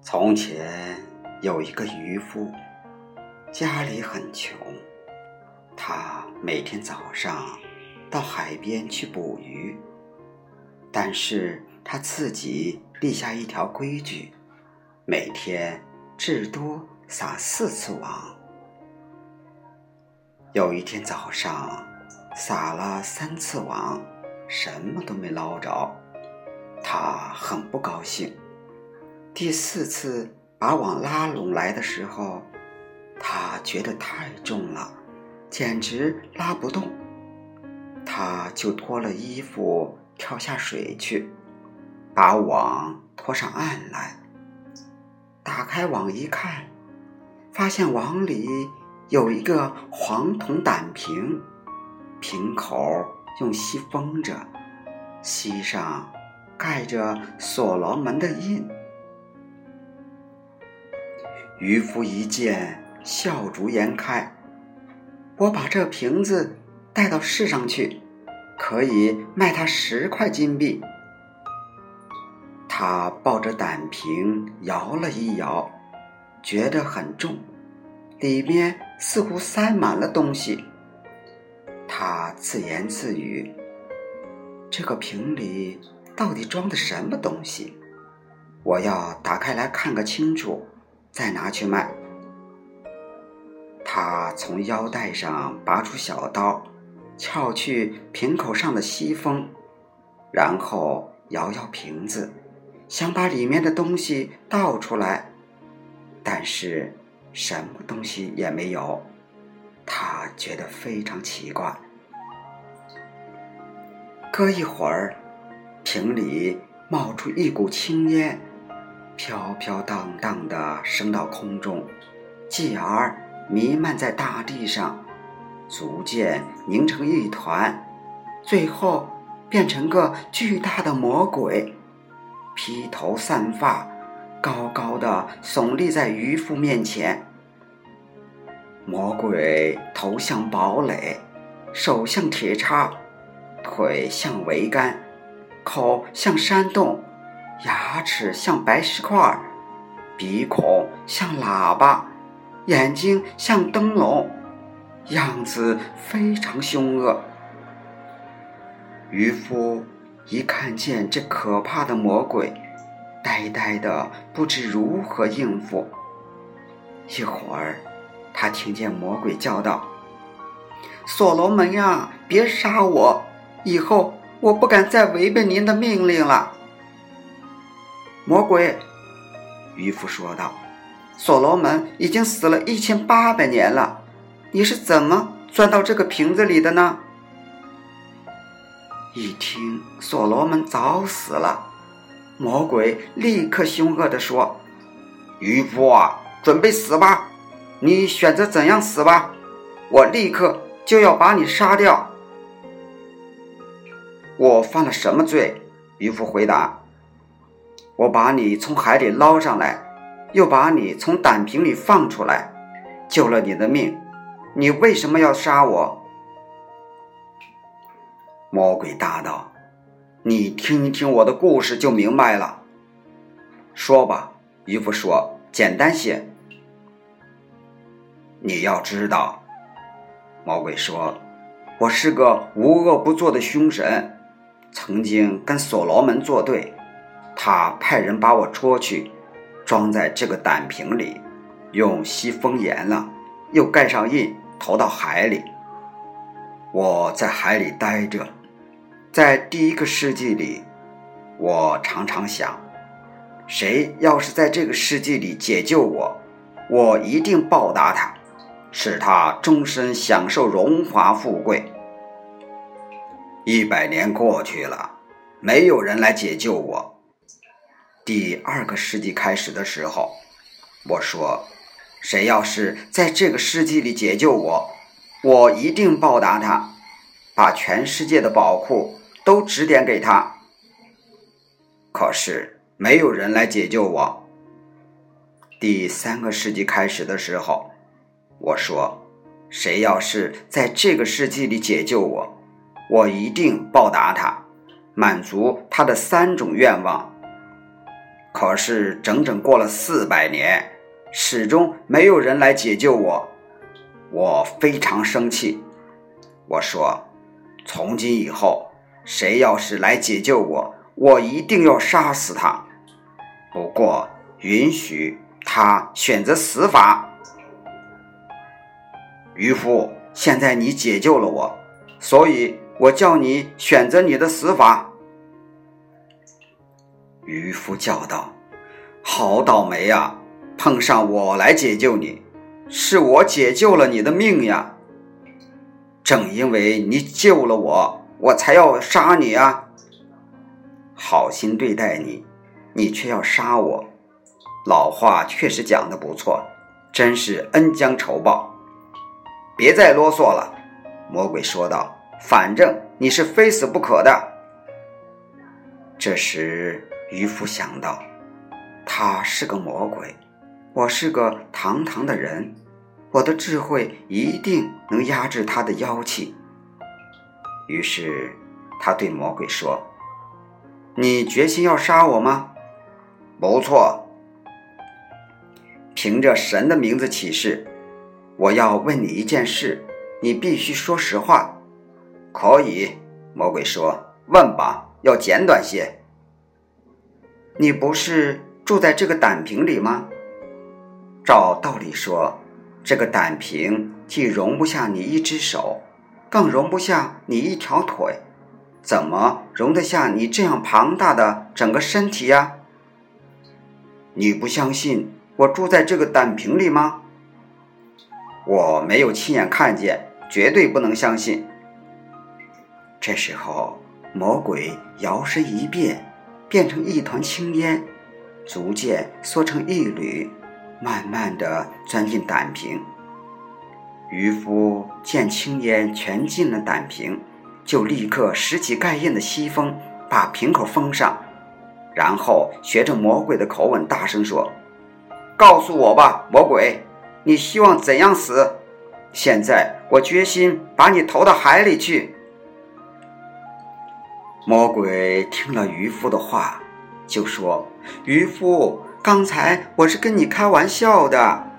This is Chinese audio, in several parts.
从前有一个渔夫，家里很穷，他每天早上到海边去捕鱼，但是他自己立下一条规矩，每天至多撒4次网。有一天早上撒了3次网，什么都没捞着，他很不高兴。第4次把网拉拢来的时候，他觉得太重了，简直拉不动，他就脱了衣服跳下水去，把网拖上岸来。打开网一看，发现网里有一个黄铜胆瓶，瓶口用锡封着，锡上盖着所罗门的印。渔夫一见，笑逐颜开，我把这瓶子带到市上去，可以卖它10块金币。他抱着胆瓶摇了一摇，觉得很重，里面似乎塞满了东西。他自言自语，这个瓶里到底装的什么东西？我要打开来看个清楚，再拿去卖。他从腰带上拔出小刀，撬去瓶口上的锡封，然后摇摇瓶子，想把里面的东西倒出来，但是什么东西也没有。他觉得非常奇怪。隔一会儿，瓶里冒出一股青烟，飘飘荡荡地升到空中，继而弥漫在大地上，逐渐凝成一团，最后变成个巨大的魔鬼，披头散发，高高地耸立在渔夫面前。魔鬼头像堡垒，手像铁叉，腿像桅杆，口像山洞，牙齿像白石块，鼻孔像喇叭，眼睛像灯笼，样子非常凶恶。渔夫一看见这可怕的魔鬼，呆呆的不知如何应付。一会儿，他听见魔鬼叫道：“所罗门呀，别杀我！以后我不敢再违背您的命令了。”魔鬼，渔夫说道，所罗门已经死了1800年了，你是怎么钻到这个瓶子里的呢？一听所罗门早死了，魔鬼立刻凶恶地说，渔夫啊，准备死吧，你选择怎样死吧，我立刻就要把你杀掉。我犯了什么罪？渔夫回答，我把你从海里捞上来，又把你从胆瓶里放出来，救了你的命，你为什么要杀我？魔鬼大道，你听一听我的故事就明白了。说吧，渔夫说，简单些。你要知道，魔鬼说，我是个无恶不作的凶神，曾经跟所罗门作对，他派人把我捉去，装在这个胆瓶里，用锡封严了，又盖上印，投到海里。我在海里待着，在第1个世纪里，我常常想，谁要是在这个世纪里解救我，我一定报答他，使他终身享受荣华富贵。100年过去了，没有人来解救我。第2个世纪开始的时候，我说，谁要是在这个世纪里解救我，我一定报答他，把全世界的宝库都指点给他。可是没有人来解救我。第3个世纪开始的时候，我说，谁要是在这个世纪里解救我，我一定报答他，满足他的3种愿望。可是整整过了400年，始终没有人来解救我。我非常生气，我说，从今以后，谁要是来解救我，我一定要杀死他，不过允许他选择死法。渔夫，现在你解救了我，所以我叫你选择你的死法。渔夫叫道，好倒霉啊，碰上我来解救你，是我解救了你的命呀。正因为你救了我，我才要杀你啊。好心对待你，你却要杀我，老话确实讲得不错，真是恩将仇报。别再啰嗦了，魔鬼说道，反正你是非死不可的。这时渔夫想到，他是个魔鬼，我是个堂堂的人，我的智慧一定能压制他的妖气。于是他对魔鬼说，你决心要杀我吗？不错，凭着神的名字起誓，我要问你一件事，你必须说实话。可以，魔鬼说，问吧，要简短些。你不是住在这个胆瓶里吗？照道理说，这个胆瓶既容不下你一只手，更容不下你一条腿，怎么容得下你这样庞大的整个身体呀？你不相信我住在这个胆瓶里吗？我没有亲眼看见，绝对不能相信。这时候，魔鬼摇身一变，变成一团青烟，逐渐缩成一缕，慢慢地钻进胆瓶。渔夫见青烟全进了胆瓶，就立刻拾起盖印的西风，把瓶口封上，然后学着魔鬼的口吻大声说，告诉我吧，魔鬼，你希望怎样死？现在我决心把你投到海里去。魔鬼听了渔夫的话，就说，渔夫，刚才我是跟你开玩笑的。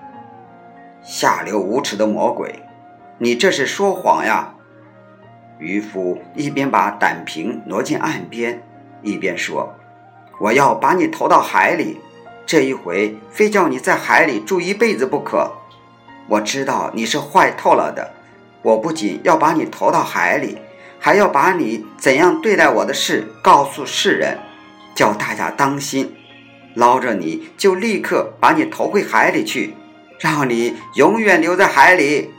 下流无耻的魔鬼，你这是说谎呀。渔夫一边把胆瓶挪进岸边，一边说，我要把你投到海里，这一回非叫你在海里住一辈子不可。我知道你是坏透了的，我不仅要把你投到海里，还要把你怎样对待我的事告诉世人，叫大家当心，捞着你就立刻把你投回海里去，让你永远留在海里。